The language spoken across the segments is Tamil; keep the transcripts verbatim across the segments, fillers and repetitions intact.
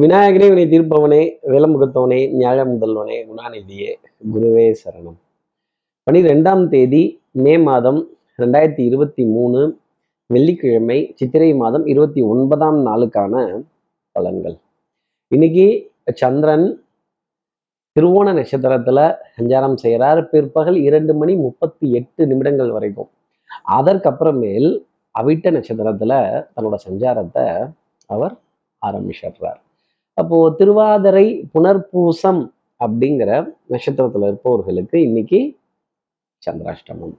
விநாயகனே வினை தீர்ப்பவனே, வேலமுகத்தவனே, நியாய முதல்வனே, குணாநிதியே, குருவே சரணம். பனிரெண்டாம் தேதி மே மாதம் ரெண்டாயிரத்தி இருபத்தி மூணு வெள்ளிக்கிழமை, சித்திரை மாதம் இருபத்தி ஒன்பதாம் நாளுக்கான பலன்கள். இன்னைக்கு சந்திரன் திருவோண நட்சத்திரத்துல சஞ்சாரம் செய்கிறார். பிற்பகல் இரண்டு மணி முப்பத்தி எட்டு நிமிடங்கள் வரைக்கும். அதற்கப்புறமேல் அவிட்ட நட்சத்திரத்துல தன்னோட சஞ்சாரத்தை அவர் ஆரம்பிச்சிடுறார். அப்போ திருவாதிரை புனர்பூசம் அப்படிங்கிற நட்சத்திரத்துல இருப்பவர்களுக்கு இன்னைக்கு சந்திராஷ்டமம்.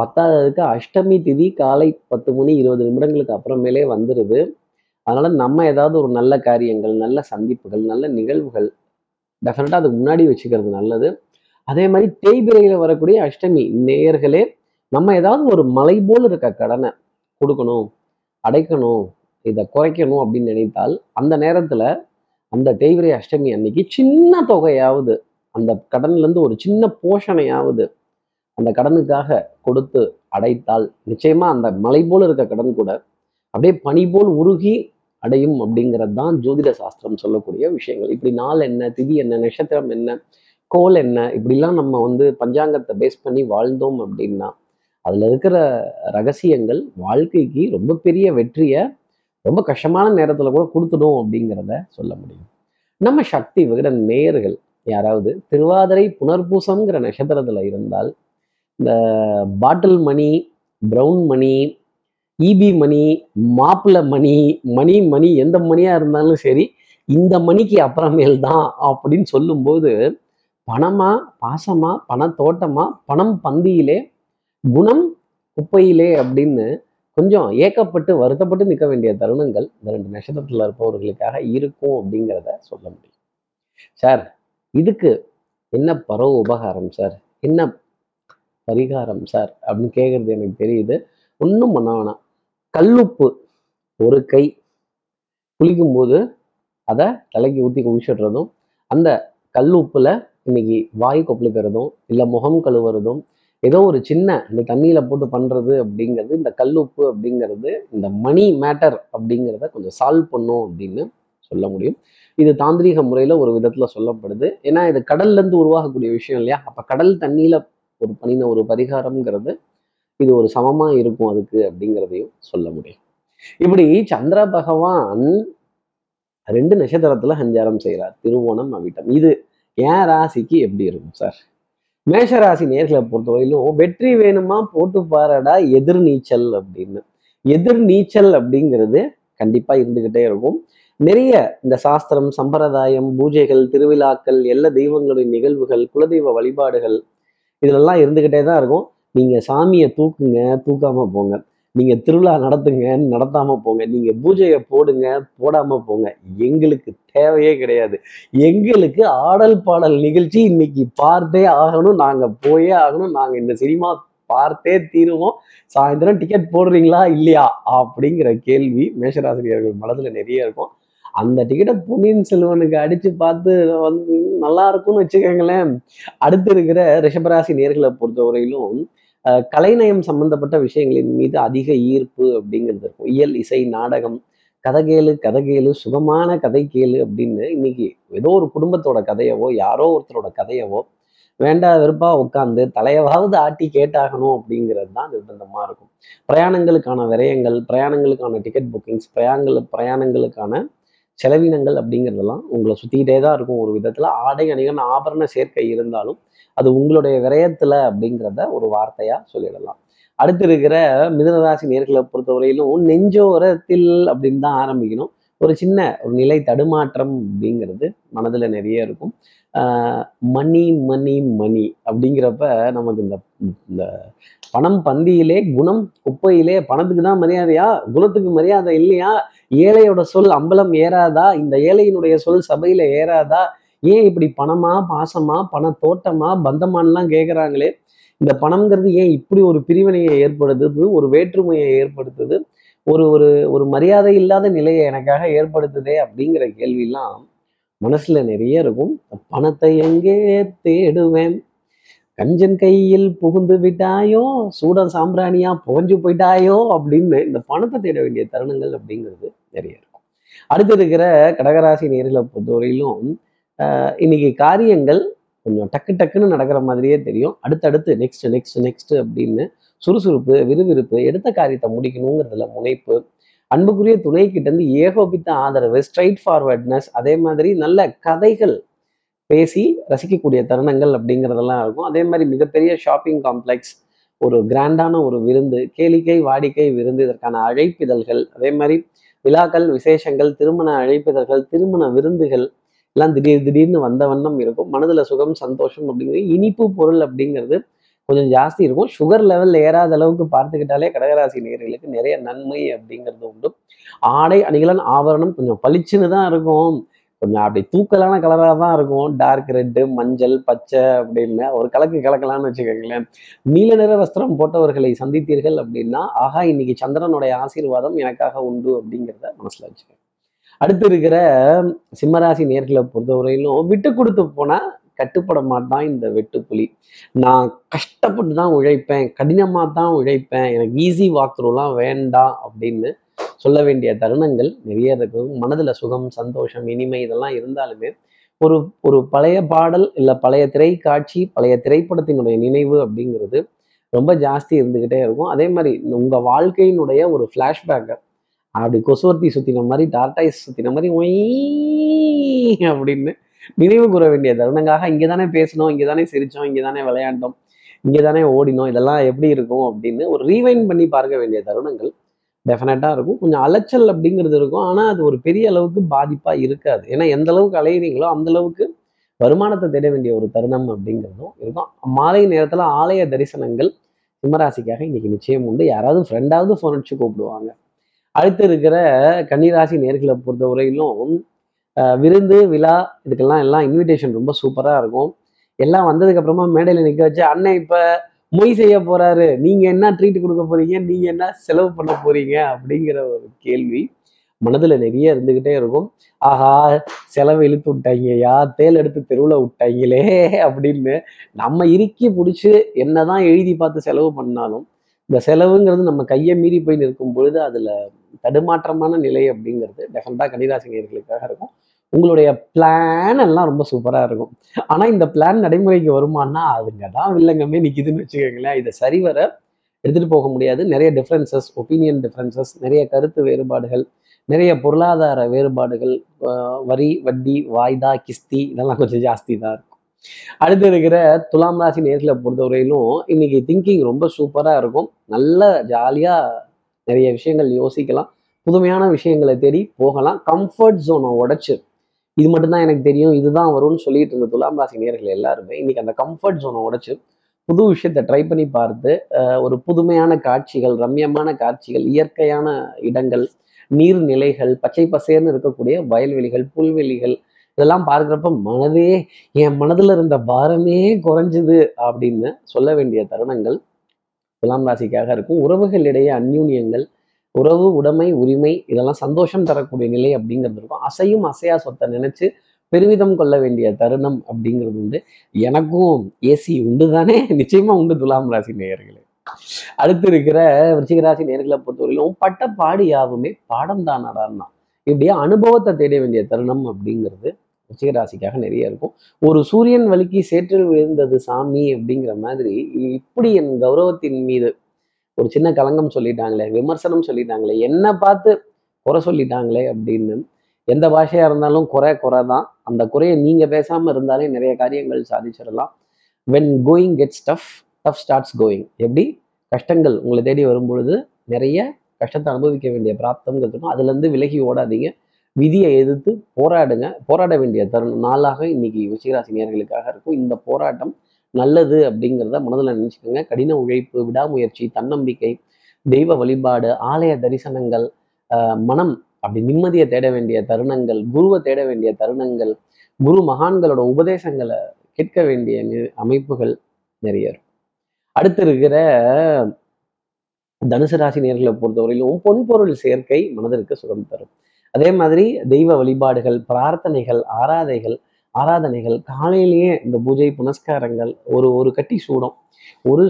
பத்தாவதுக்கு அஷ்டமி திதி காலை பத்து மணி இருபது நிமிடங்களுக்கு அப்புறமேலே வந்துடுது. அதனால நம்ம ஏதாவது ஒரு நல்ல காரியங்கள், நல்ல சந்திப்புகள், நல்ல நிகழ்வுகள் டெஃபினட்டாக அதுக்கு முன்னாடி வச்சுக்கிறது நல்லது. அதே மாதிரி தேய்பிரையில் வரக்கூடிய அஷ்டமி நேயர்களே, நம்ம ஏதாவது ஒரு மலை போல் இருக்க கடனை கொடுக்கணும், அடைக்கணும், இதை குறைக்கணும் அப்படின்னு நினைத்தால் அந்த நேரத்தில் அந்த தேய்பிரை அஷ்டமி அன்னைக்கு சின்ன தொகையாவது, அந்த கடன்லேருந்து ஒரு சின்ன போஷனையாவது அந்த கடனுக்காக கொடுத்து அடைத்தால் நிச்சயமாக அந்த மலை போல் இருக்க கடன் கூட அப்படியே பனி போல் உருகி அடையும் அப்படிங்கிறது தான் ஜோதிட சாஸ்திரம் சொல்லக்கூடிய விஷயங்கள். இப்படி நாள் என்ன, திதி என்ன, நட்சத்திரம் என்ன, கோல் என்ன, இப்படிலாம் நம்ம வந்து பஞ்சாங்கத்தை பேஸ் பண்ணி வாழ்ந்தோம் அப்படின்னா அதில் இருக்கிற ரகசியங்கள் வாழ்க்கைக்கு ரொம்ப பெரிய வெற்றியை ரொம்ப கஷ்டமான நேரத்தில் கூட கொடுத்துடும் அப்படிங்கிறத சொல்ல முடியும். நம்ம சக்தி விகட நேயர்கள் யாராவது திருவாதிரை புனர்பூசம்ங்கிற நட்சத்திரத்தில் இருந்தால் இந்த பாட்டில் மணி, ப்ரௌன் மணி, ஈபி மணி, மாப்பிள்ள மணி, மணி மணி எந்த மணியாக இருந்தாலும் சரி, இந்த மணிக்கு அப்புறமேல் தான் அப்படின்னு சொல்லும்போது பணமா, பாசமா, பணத்தோட்டமா, பணம் பந்தியிலே, குணம் குப்பையிலே அப்படின்னு கொஞ்சம் ஏக்கப்பட்டு வருத்தப்பட்டு நிற்க வேண்டிய தருணங்கள் இந்த ரெண்டு நட்சத்திரத்தில் இருப்பவர்களுக்காக இருக்கும் அப்படிங்கிறத சொல்ல முடியும். சார், இதுக்கு என்ன பரவ உபகாரம் சார், என்ன பரிகாரம் சார் அப்படின்னு கேட்குறது எனக்கு தெரியுது. ஒன்றும் பண்ண வேணாம். கல்லுப்பு ஒரு கை குளிக்கும்போது அதை தலைக்கு ஊற்றி குளிச்சுடுறதும், அந்த கல்லுப்பில் இன்னைக்கு வாய் கொப்பளிக்கிறதும் இல்லை முகம் கழுவுறதும் ஏதோ ஒரு சின்ன இந்த தண்ணியில் போட்டு பண்ணுறது அப்படிங்கிறது, இந்த கல்லுப்பு அப்படிங்கிறது இந்த மணி மேட்டர் அப்படிங்கிறத கொஞ்சம் சால்வ் பண்ணும் அப்படின்னு சொல்ல முடியும். இது தாந்திரீக முறையில் ஒரு விதத்தில் சொல்லப்படுது. ஏன்னா இது கடல்லேருந்து உருவாகக்கூடிய விஷயம் இல்லையா? அப்போ கடல் தண்ணியில் ஒரு பண்ணின ஒரு பரிகாரம்ங்கிறது இது ஒரு சமமாக இருக்கும் அதுக்கு அப்படிங்கிறதையும் சொல்ல முடியும். இப்படி சந்திர பகவான் ரெண்டு நட்சத்திரத்தில் சஞ்சாரம் செய்கிறார், திருவோணம் அவிட்டம். இது ஏன் ராசிக்கு எப்படி இருக்கும் சார்? மேஷராசி நேர்களை பொறுத்தவரையிலும் வெற்றி வேணுமா போட்டு பாறடா எதிர்நீச்சல் அப்படின்னு, எதிர்நீச்சல் அப்படிங்கிறது கண்டிப்பாக இருந்துக்கிட்டே இருக்கும். நிறைய இந்த சாஸ்திரம், சம்பிரதாயம், பூஜைகள், திருவிழாக்கள், எல்லா தெய்வங்களுடைய நிகழ்வுகள், குலதெய்வ வழிபாடுகள் இதெல்லாம் இருந்துக்கிட்டே தான் இருக்கும். நீங்கள் சாமியை தூக்குங்க, தூக்காமல் போங்க. நீங்கள் திருவிழா நடத்துங்க, நடத்தாமல் போங்க. நீங்கள் பூஜையை போடுங்க, போடாமல் போங்க. எங்களுக்கு தேவையே கிடையாது. எங்களுக்கு ஆடல் பாடல் நிகழ்ச்சி இன்னைக்கு பார்த்தே ஆகணும், நாங்கள் போயே ஆகணும், நாங்கள் இந்த சினிமா பார்த்தே தீருவோம். சாயந்தரம் டிக்கெட் போடுறீங்களா இல்லையா அப்படிங்கிற கேள்வி மேஷராசிரியர்கள் மனதில் நிறைய இருக்கும். அந்த டிக்கெட்டை பொன்னியின் செல்வனுக்கு அடித்து பார்த்து வந்து நல்லா இருக்கும்னு வச்சுக்கோங்களேன். அடுத்து இருக்கிற ரிஷபராசி நேர்களை பொறுத்தவரையிலும் கலைநயம் சம்பந்தப்பட்ட விஷயங்களின் மீது அதிக ஈர்ப்பு அப்படிங்கிறது இருக்கும். இயல், இசை, நாடகம், கதைகேளு கதைகேளு சுகமான கதை கேளு அப்படின்னு இன்னைக்கு ஏதோ ஒரு குடும்பத்தோட கதையவோ யாரோ ஒருத்தரோட கதையவோ வேண்டா வெறுப்பா உட்காந்து தலையவாவது ஆட்டி கேட்டாகணும் அப்படிங்கிறது தான் நிர்பந்தமாக இருக்கும். பிரயாணங்களுக்கான விரயங்கள், பிரயாணங்களுக்கான டிக்கெட் புக்கிங்ஸ், பிரயாணங்கள் பிரயாணங்களுக்கான செலவினங்கள் அப்படிங்கிறதெல்லாம் உங்களை சுற்றிக்கிட்டே தான் இருக்கும். ஒரு விதத்தில் ஆடை அணிகன் ஆபரண சேர்க்கை இருந்தாலும் அது உங்களுடைய விரயத்தில் அப்படிங்கிறத ஒரு வார்த்தையாக சொல்லிடலாம். அடுத்து இருக்கிற மிதுனராசி நேர்களை பொறுத்தவரையிலும் நெஞ்சோரத்தில் அப்படின்னு தான் ஆரம்பிக்கணும். ஒரு சின்ன ஒரு நிலை தடுமாற்றம் அப்படிங்கிறது மனதில் நிறைய இருக்கும். மணி மணி மணி அப்படிங்கிறப்ப நமக்கு இந்த இந்த பணம் பந்தியிலே, குணம் குப்பையிலே, பணத்துக்கு தான் மரியாதையா, குணத்துக்கு மரியாதை இல்லையா, ஏழையோட சொல் அம்பலம் ஏறாதா, இந்த ஏழையினுடைய சொல் சபையில ஏறாதா, ஏன் இப்படி பணமா, பாசமா, பண தோட்டமா, பந்தமானலாம் கேட்குறாங்களே, இந்த பணம்ங்கிறது ஏன் இப்படி ஒரு பிரிவினையை ஏற்படுத்துது, ஒரு வேற்றுமையை ஏற்படுத்துது, ஒரு ஒரு ஒரு மரியாதை இல்லாத நிலையை எனக்காக ஏற்படுத்துதே அப்படிங்கிற கேள்வியெல்லாம் மனசுல நிறைய இருக்கும். பணத்தை எங்கே தேடுவேன், கஞ்சன் கையில் புகுந்து விட்டாயோ, சூடம் சாம்பிராணியா புகஞ்சு போயிட்டாயோ அப்படின்னு இந்த பணத்தை தேட வேண்டிய தருணங்கள் அப்படிங்கிறது நிறைய இருக்கும். அடுத்து இருக்கிற கடகராசி நேர்களை பொறுத்தவரையிலும் இன்னைக்கு காரியங்கள் கொஞ்சம் டக்கு டக்குன்னு நடக்கிற மாதிரியே தெரியும். அடுத்தடுத்து நெக்ஸ்ட் நெக்ஸ்ட் நெக்ஸ்ட் அப்படின்னு சுறுசுறுப்பு, விறுவிறுப்பு, எடுத்த காரியத்தை முடிக்கணுங்கிறதுல முனைப்பு, அன்புக்குரிய துணைக்கிட்டேருந்து ஏகோபித்த ஆதரவு, ஸ்ட்ரைட் ஃபார்வர்ட்னஸ், அதே மாதிரி நல்ல கதைகள் பேசி ரசிக்கக்கூடிய தருணங்கள் அப்படிங்கிறதெல்லாம் இருக்கும். அதே மாதிரி மிகப்பெரிய ஷாப்பிங் காம்ப்ளெக்ஸ், ஒரு கிராண்டான ஒரு விருந்து, கேளிக்கை வாடிக்கை விருந்து, இதற்கான அழைப்பிதழ்கள், அதே மாதிரி விழாக்கள், விசேஷங்கள், திருமண அழைப்பிதழ்கள், திருமண விருந்துகள் எல்லாம் திடீர் திடீர்னு வந்த வண்ணம் இருக்கும். மனதில் சுகம், சந்தோஷம் அப்படிங்கிறது, இனிப்பு பொருள் அப்படிங்கிறது கொஞ்சம் ஜாஸ்தி இருக்கும். சுகர் லெவல் ஏறாத அளவுக்கு பார்த்துக்கிட்டாலே கடகராசி நேயர்களுக்கு நிறைய நன்மை அப்படிங்கிறது உண்டு. ஆடை அணிகளான ஆபரணம் கொஞ்சம் பளிச்சுன்னு தான் இருக்கும், கொஞ்சம் அப்படி தூக்கலான கலராக தான் இருக்கும். டார்க் ரெட்டு, மஞ்சள், பச்சை அப்படின்னு ஒரு கலக்கு கலக்கலான்னு வச்சுக்கோங்களேன். நீல நிற வஸ்திரம் போட்டவர்களை சந்தித்தீர்கள் அப்படின்னா, ஆகா இன்னைக்கு சந்திரனுடைய ஆசீர்வாதம் எனக்காக உண்டு அப்படிங்கிறத மனசில் வச்சுக்கோங்க. அடுத்து இருக்கிற சிம்மராசி நேர்களை பொறுத்தவரையிலும் விட்டு கொடுத்து போனால் கட்டுப்பட மாட்டான் இந்த வெட்டுப்புலி. நான் கஷ்டப்பட்டு தான் உழைப்பேன், கடினமாக தான் உழைப்பேன், எனக்கு ஈஸி வாக் த்ரூலாம் வேண்டாம் அப்படின்னு சொல்ல வேண்டிய தருணங்கள் நிறைய இருக்கும். மனதில் சுகம், சந்தோஷம், இனிமை இதெல்லாம் இருந்தாலுமே ஒரு ஒரு பழைய பாடல் இல்லை பழைய திரைக்காட்சி, பழைய திரைப்படத்தினுடைய நினைவு அப்படிங்கிறது ரொம்ப ஜாஸ்தி இருந்துக்கிட்டே இருக்கும். அதே மாதிரி உங்கள் வாழ்க்கையினுடைய ஒரு ஃப்ளாஷ்பேக்கை அப்படி கொசுவர்த்தி சுற்றின மாதிரி, டார்டாய்ஸ் சுற்றின மாதிரி ஒய் அப்படின்னு நினைவு கூற வேண்டிய தருணங்காக இங்கே தானே பேசினோம், இங்கே தானே சிரித்தோம், இங்கே தானே விளையாண்டோம், இங்கே தானே ஓடினோம், இதெல்லாம் எப்படி இருக்கும் அப்படின்னு ஒரு ரீவைண்ட் பண்ணி பார்க்க வேண்டிய தருணங்கள் டெஃபினட்டாக இருக்கும். கொஞ்சம் அலைச்சல் அப்படிங்கிறது இருக்கும், ஆனால் அது ஒரு பெரிய அளவுக்கு பாதிப்பாக இருக்காது. ஏன்னா எந்த அளவுக்கு அலையிறீங்களோ அந்தளவுக்கு வருமானத்தை தேட வேண்டிய ஒரு தருணம் அப்படிங்கிறதும் இருக்கும். மாலை நேரத்தில் ஆலய தரிசனங்கள் சிம்மராசிக்காக இன்னைக்கு நிச்சயம் உண்டு. யாராவது ஃப்ரெண்டாவது ஃபோன் அடிச்சு கூப்பிடுவாங்க. அடுத்து இருக்கிற கன்னிராசி நேர்களை பொறுத்தவரையிலும் விருந்து, விழா, இதுக்கெல்லாம் எல்லாம் இன்விடேஷன் ரொம்ப சூப்பராக இருக்கும். எல்லாம் வந்ததுக்கப்புறமா மேடையில் நிற்க வச்சு அண்ணன் இப்போ மொய் செய்ய போகிறாரு, நீங்கள் என்ன ட்ரீட் கொடுக்க போகிறீங்க, நீங்கள் என்ன செலவு பண்ண போகிறீங்க அப்படிங்கிற ஒரு கேள்வி மனதில் நிறைய இருந்துக்கிட்டே இருக்கும். ஆஹா செலவு இழுத்து விட்டாங்கயா, தேல் எடுத்து தெருவில் விட்டாங்களே அப்படின்னு நம்ம இறுக்கி பிடிச்சி என்ன தான் எழுதி பார்த்து செலவு பண்ணாலும் இந்த செலவுங்கிறது நம்ம கையை மீறி போய் நிற்கும் பொழுது அதில் தடுமாற்றமான நிலை அப்படிங்கிறது டெஃபினட்டாக கன்னிராசி நேயர்களுக்காக இருக்கும். உங்களுடைய பிளான் எல்லாம் ரொம்ப சூப்பராக இருக்கும். ஆனால் இந்த பிளான் நடைமுறைக்கு வருமானா அதுங்க தான் வில்லங்கமே நிற்கிதுன்னு வச்சுக்கோங்களேன். இதை சரிவர எடுத்துகிட்டு போக முடியாது. நிறைய டிஃப்ரென்சஸ், ஒப்பீனியன் டிஃப்ரென்சஸ், நிறைய கருத்து வேறுபாடுகள், நிறைய பொருளாதார வேறுபாடுகள், வரி, வட்டி, வாய்தா, கிஸ்தி இதெல்லாம் கொஞ்சம் ஜாஸ்தி தான் இருக்கும். அடுத்து இருக்கிற துலாம் ராசி நேர்களை பொறுத்தவரையிலும் இன்னைக்கு திங்கிங் ரொம்ப சூப்பராக இருக்கும். நல்ல ஜாலியாக நிறைய விஷயங்கள் யோசிக்கலாம், புதுமையான விஷயங்களை தேடி போகலாம். கம்ஃபர்ட் ஜோனை உடைச்சு இது மட்டும்தான் எனக்கு தெரியும், இதுதான் வரும்னு சொல்லிட்டு இருந்த துலாம் ராசி நேயர்கள் எல்லாருமே இன்னைக்கு அந்த கம்ஃபர்ட் ஜோனை உடைச்சு புது விஷயத்தை ட்ரை பண்ணி பார்த்து ஒரு புதுமையான காட்சிகள், ரம்யமான காட்சிகள், இயற்கையான இடங்கள், நீர்நிலைகள், பச்சை பசேர்னு இருக்கக்கூடிய வயல்வெளிகள், புல்வெளிகள் இதெல்லாம் பார்க்குறப்ப மனதே என் மனதில் இருந்த பாரமே குறைஞ்சுது அப்படின்னு சொல்ல வேண்டிய தருணங்கள் துலாம் ராசிக்காக இருக்கும். உறவுகளிடையே அந்யூன்யங்கள், உறவு, உடைமை, உரிமை இதெல்லாம் சந்தோஷம் தரக்கூடிய நிலை அப்படிங்கிறது இருக்கும். அசையும் அசையா சொத்தை நினைச்சு பெருமிதம் கொள்ள வேண்டிய தருணம் அப்படிங்கிறது உண்டு. எனக்கும் ஏசி உண்டு தானே, நிச்சயமா உண்டு துலாம் ராசி நேயர்களே. அடுத்து இருக்கிற விருச்சிகராசி நேயர்களை பொறுத்தவரையிலும் பட்ட பாடு யாவுமே பாடம் தான் அடான்னா இப்படியே அனுபவத்தை தேட வேண்டிய தருணம் அப்படிங்கிறது விருச்சிகராசிக்காக நிறைய இருக்கும். ஒரு சூரியன் வலிக்கு சேற்றில் விழுந்தது சாமி அப்படிங்கிற மாதிரி இப்படி என் கௌரவத்தின் மீது ஒரு சின்ன கலங்கம் சொல்லிட்டாங்களே, விமர்சனம் சொல்லிட்டாங்களே, என்னை பார்த்து குறை சொல்லிட்டாங்களே அப்படின்னு எந்த பாஷையாக இருந்தாலும் குறை குறை தான். அந்த குறையை நீங்கள் பேசாமல் இருந்தாலே நிறைய காரியங்கள் சாதிச்சிடலாம். When going gets tough, tough starts going. எப்படி கஷ்டங்கள் உங்களை தேடி வரும்பொழுது நிறைய கஷ்டத்தை அனுபவிக்க வேண்டிய பிராப்தம்னு இருக்கும். அதுலேருந்து விலகி ஓடாதீங்க, விதியை எதிர்த்து போராடுங்க. போராட வேண்டிய தருணம் நாளாக இன்னைக்கு விருச்சிகராசி நேயர்களுக்காக இருக்கும். இந்த போராட்டம் நல்லது அப்படிங்கிறத மனதில் நினச்சிக்கோங்க. கடின உழைப்பு, விடாமுயற்சி, தன்னம்பிக்கை, தெய்வ வழிபாடு, ஆலய தரிசனங்கள், மனம் அப்படி நிம்மதியை தேட வேண்டிய தருணங்கள், குருவை தேட வேண்டிய தருணங்கள், குரு மகான்களோட உபதேசங்களை கேட்க வேண்டிய அமைப்புகள் நிறைய இருக்கும். அடுத்து இருக்கிற தனுசு ராசி நேயர்களை பொறுத்தவரையிலும் பொன்பொருள் சேர்க்கை மனதிற்கு சுகம் தரும். அதே மாதிரி தெய்வ வழிபாடுகள், பிரார்த்தனைகள், ஆராதைகள் ஆராதனைகள் காலையிலேயே இந்த பூஜை புனஸ்காரங்கள், ஒரு ஒரு கட்டி சூடம், ஒரு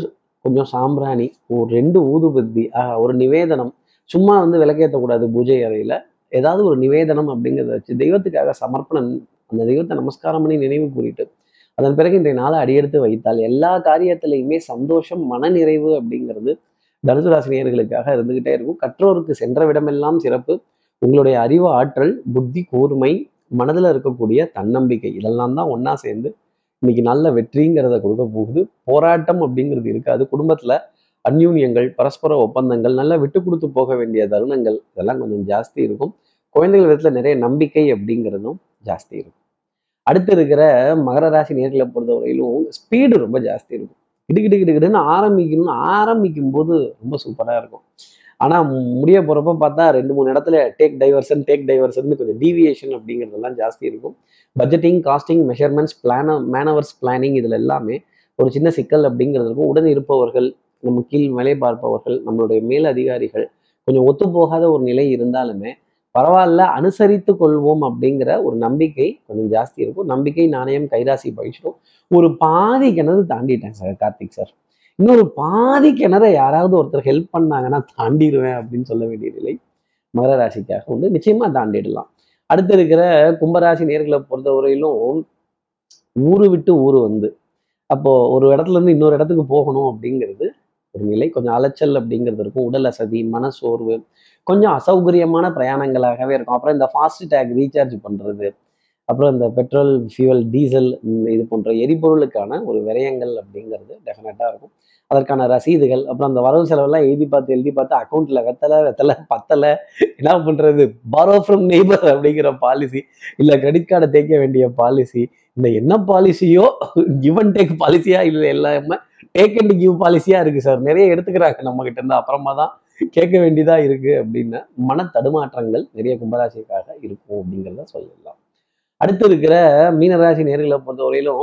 கொஞ்சம் சாம்பிராணி, ஒரு ரெண்டு ஊதுபத்தி, ஒரு நிவேதனம். சும்மா வந்து விளக்கேற்றக்கூடாது பூஜை அறையில். ஏதாவது ஒரு நிவேதனம் அப்படிங்கிறத வச்சு தெய்வத்துக்காக சமர்ப்பணம், அந்த தெய்வத்தை நமஸ்காரம் பண்ணி நினைவு கூறிட்டு அதன் பிறகு இன்றைய நாளை அடியெடுத்து வைத்தால் எல்லா காரியத்திலையுமே சந்தோஷம், மனநிறைவு அப்படிங்கிறது தனுசு ராசினியர்களுக்காக இருந்துகிட்டே இருக்கும். கற்றோருக்கு சென்ற விடமெல்லாம் சிறப்பு. உங்களுடைய அறிவு, ஆற்றல், புத்தி கூர்மை, மனதில் இருக்கக்கூடிய தன்னம்பிக்கை இதெல்லாம் தான் ஒன்றா சேர்ந்து இன்னைக்கு நல்ல வெற்றிங்கிறத கொடுக்க போகுது. போராட்டம் அப்படிங்கிறது இருக்காது. குடும்பத்தில் அந்யூன்யங்கள், பரஸ்பர ஒப்பந்தங்கள், நல்லா விட்டு கொடுத்து போக வேண்டிய தருணங்கள் இதெல்லாம் கொஞ்சம் ஜாஸ்தி இருக்கும். குழந்தைகள் விதத்தில் நிறைய நம்பிக்கை அப்படிங்கிறதும் ஜாஸ்தி இருக்கும். அடுத்து இருக்கிற மகர ராசி நேர்களை பொறுத்தவரையிலும் ஸ்பீடு ரொம்ப ஜாஸ்தி இருக்கும். கிடுக்கிட்டு கிடுக்கிட்டுன்னு ஆரம்பிக்கணும்னு ஆரம்பிக்கும் போது ரொம்ப சூப்பராக இருக்கும். ஆனால் முடிய போகிறப்ப பார்த்தா ரெண்டு மூணு இடத்துல டேக் டைவர்ஷன் டேக் டைவர்ஷன் கொஞ்சம் டீவியேஷன் அப்படிங்கிறதெல்லாம் ஜாஸ்தி இருக்கும். Budgeting, costing, measurements, plan manoeuvres planning இதில் எல்லாமே ஒரு சின்ன சிக்கல் அப்படிங்கிறது இருக்கும். உடன் இருப்பவர்கள், நம்ம கீழ் வேலை பார்ப்பவர்கள், நம்மளுடைய மேல் அதிகாரிகள் கொஞ்சம் ஒத்து போகாத ஒரு நிலை இருந்தாலுமே பரவாயில்ல, அனுசரித்து கொள்வோம் அப்படிங்கிற ஒரு நம்பிக்கை கொஞ்சம் ஜாஸ்தி இருக்கும். நம்பிக்கை நாணயம் கைராசி பயிற்சிடும். ஒரு பாதி கிணறு தாண்டிட்டேன் சார் கார்த்திக் சார், இன்னொரு பாதி கிணறு யாராவது ஒருத்தர் ஹெல்ப் பண்ணாங்கன்னா தாண்டிடுவேன் அப்படின்னு சொல்ல வேண்டிய நிலை மகர ராசிக்காக உண்டு. நிச்சயமா தாண்டிடலாம். அடுத்த இருக்கிற கும்பராசி நேர்களை பொறுத்தவரையிலும் ஊரு விட்டு ஊரு வந்து அப்போ ஒரு இடத்துல இருந்து இன்னொரு இடத்துக்கு போகணும் அப்படிங்கிறது ஒரு நிலை, கொஞ்சம் அலைச்சல் அப்படிங்கிறது இருக்கும். உடல் அசதி, மனசோர்வு, கொஞ்சம் அசௌகரியமான பிரயாணங்களாகவே இருக்கும். அப்புறம் இந்த ஃபாஸ்ட் டேக் ரீசார்ஜ் பண்ணுறது, அப்புறம் இந்த பெட்ரோல், ஃபியூவல், டீசல் இது போன்ற எரிபொருளுக்கான ஒரு விரயங்கள் அப்படிங்கிறது டெஃபினட்டாக இருக்கும். அதற்கான ரசீதுகள், அப்புறம் அந்த வரவு செலவெல்லாம் எழுதி பார்த்து எழுதி பார்த்து அக்கௌண்ட்டில் வெத்தலை வெத்தலை பத்தலை, என்ன பண்ணுறது, பாரோ ஃப்ரம் நெய்பர் அப்படிங்கிற பாலிசி, இல்லை கிரெடிட் கார்டை தேய்க்க வேண்டிய பாலிசி, இந்த என்ன பாலிசியோ கிவ் அண்ட் டேக் பாலிசியா இல்லை எல்லாமே டேக் அண்ட் கிவ் பாலிசியாக இருக்குது சார், நிறைய எடுத்துக்கிறாங்க நம்மகிட்ட இருந்து, அப்புறமா தான் கேட்க வேண்டியதாக இருக்குது அப்படின்னா மன தடுமாற்றங்கள் நிறைய கும்பராசிக்காக இருக்கும் அப்படிங்கிறத சொல்லலாம். அடுத்து இருக்கிற மீனராசி நேர்களை பொறுத்தவரையிலும்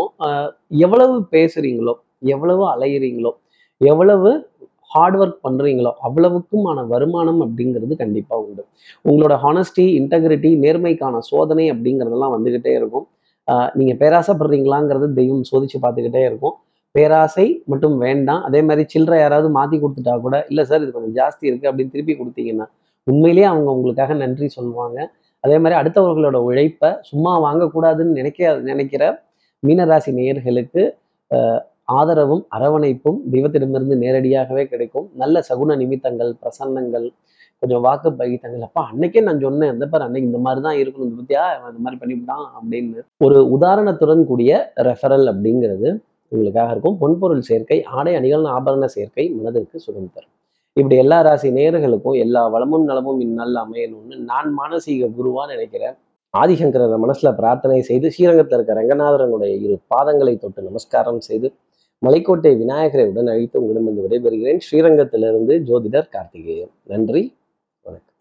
எவ்வளவு பேசுறீங்களோ, எவ்வளவு அலையிறீங்களோ, எவ்வளவு ஹார்ட் ஒர்க் பண்ணுறீங்களோ அவ்வளவுக்குமான வருமானம் அப்படிங்கிறது கண்டிப்பாக உண்டு. உங்களோட ஹானஸ்டி, இன்டெகிரிட்டி, நேர்மைக்கான சோதனை அப்படிங்கிறதெல்லாம் வந்துக்கிட்டே இருக்கும். நீங்கள் பேராசைப்படுறீங்களாங்கிறது தெய்வம் சோதித்து பார்த்துக்கிட்டே இருக்கும். பேராசை மட்டும் வேண்டாம். அதே மாதிரி சில்லறை யாராவது மாற்றி கொடுத்துட்டா கூட, இல்லை சார் இது கொஞ்சம் ஜாஸ்தி இருக்குது அப்படின்னு திருப்பி கொடுத்தீங்கன்னா உண்மையிலேயே அவங்க உங்களுக்காக நன்றி சொல்லுவாங்க. அதே மாதிரி அடுத்தவர்களோட உழைப்பை சும்மா வாங்கக்கூடாதுன்னு நினைக்க நினைக்கிற மீனராசி நேயர்களுக்கு ஆதரவும் அரவணைப்பும் தெய்வத்திடமிருந்து நேரடியாகவே கிடைக்கும். நல்ல சகுன நிமித்தங்கள், பிரசன்னங்கள், கொஞ்சம் வாக்கு பகித்தங்கள், அப்பா அன்னைக்கே நான் சொன்னேன் அந்த பார் அன்னைக்கு இந்த மாதிரி தான் இருக்கணும், இந்த பத்தியா இந்த மாதிரி பண்ணிவிட்டான் அப்படின்னு ஒரு உதாரணத்துடன் கூடிய ரெஃபரல் அப்படிங்கிறது உங்களுக்காக இருக்கும். பொன்பொருள் சேர்க்கை, ஆடை அணிகள், ஆபரண சேர்க்கை மனதிற்கு சுகம் தரும். இப்படி எல்லா ராசி நேயர்களுக்கும் எல்லா வளமும் நலமும் இந்நாள் அமையணும்னு நான் மானசீக குருவா நினைக்கிறேன். ஆதிசங்கரரை மனசுல பிரார்த்தனை செய்து ஸ்ரீரங்கத்தில் இருக்க ரங்கநாதரனுடைய இரு பாதங்களை தொட்டு நமஸ்காரம் செய்து மலைக்கோட்டை விநாயகரை உடன் அழைத்து உங்களிடமிருந்து விடைபெறுகிறேன். ஸ்ரீரங்கத்திலிருந்து ஜோதிடர் கார்த்திகேயன். நன்றி, வணக்கம்.